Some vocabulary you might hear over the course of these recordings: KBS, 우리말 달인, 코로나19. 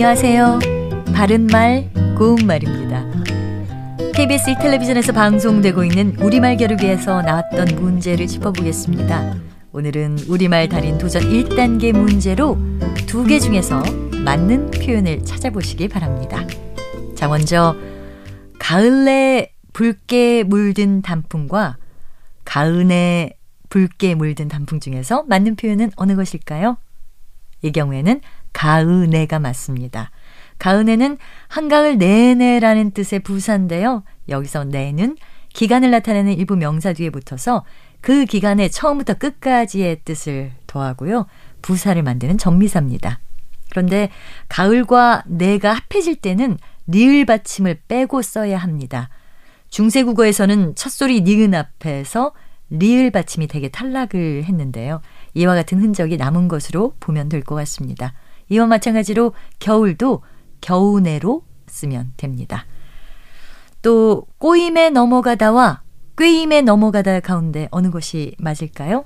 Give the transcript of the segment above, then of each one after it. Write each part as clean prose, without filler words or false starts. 안녕하세요. 바른말, 고운말입니다. KBS 텔레비전에서 방송되고 있는 우리말 겨루기에서 나왔던 문제를 짚어보겠습니다. 오늘은 우리말 달인 도전 1단계 문제로 2개 중에서 맞는 표현을 찾아보시기 바랍니다. 자, 먼저 가을에 붉게 물든 단풍과 가은에 붉게 물든 단풍 중에서 맞는 표현은 어느 것일까요? 이 경우에는 가은에가 맞습니다. 가은에는 한가을 내내라는 뜻의 부사인데요. 여기서 내는 기간을 나타내는 일부 명사 뒤에 붙어서 그 기간의 처음부터 끝까지의 뜻을 더하고요. 부사를 만드는 전미사입니다. 그런데 가을과 내가 합해질 때는 니을 받침을 빼고 써야 합니다. 중세국어에서는 첫소리 니은 앞에서 리을 받침이 되게 탈락을 했는데요. 이와 같은 흔적이 남은 것으로 보면 될 것 같습니다. 이와 마찬가지로 겨울도 겨우내로 쓰면 됩니다. 또 꼬임에 넘어가다와 꾀임에 넘어가다 가운데 어느 것이 맞을까요?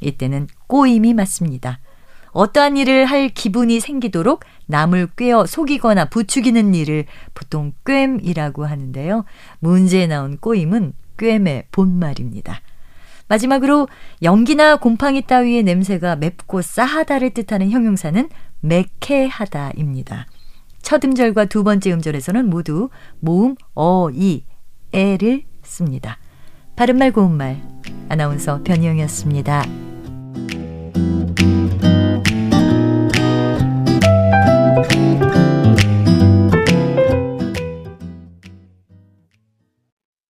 이때는 꼬임이 맞습니다. 어떠한 일을 할 기분이 생기도록 남을 꿰어 속이거나 부추기는 일을 보통 꿰임이라고 하는데요. 문제에 나온 꼬임은 꿰임의 본말입니다. 마지막으로 연기나 곰팡이 따위의 냄새가 맵고 싸하다를 뜻하는 형용사는 매캐하다입니다. 첫 음절과 두 번째 음절에서는 모두 모음 어, 이, 에를 씁니다. 바른말 고운말 아나운서 변희영이었습니다.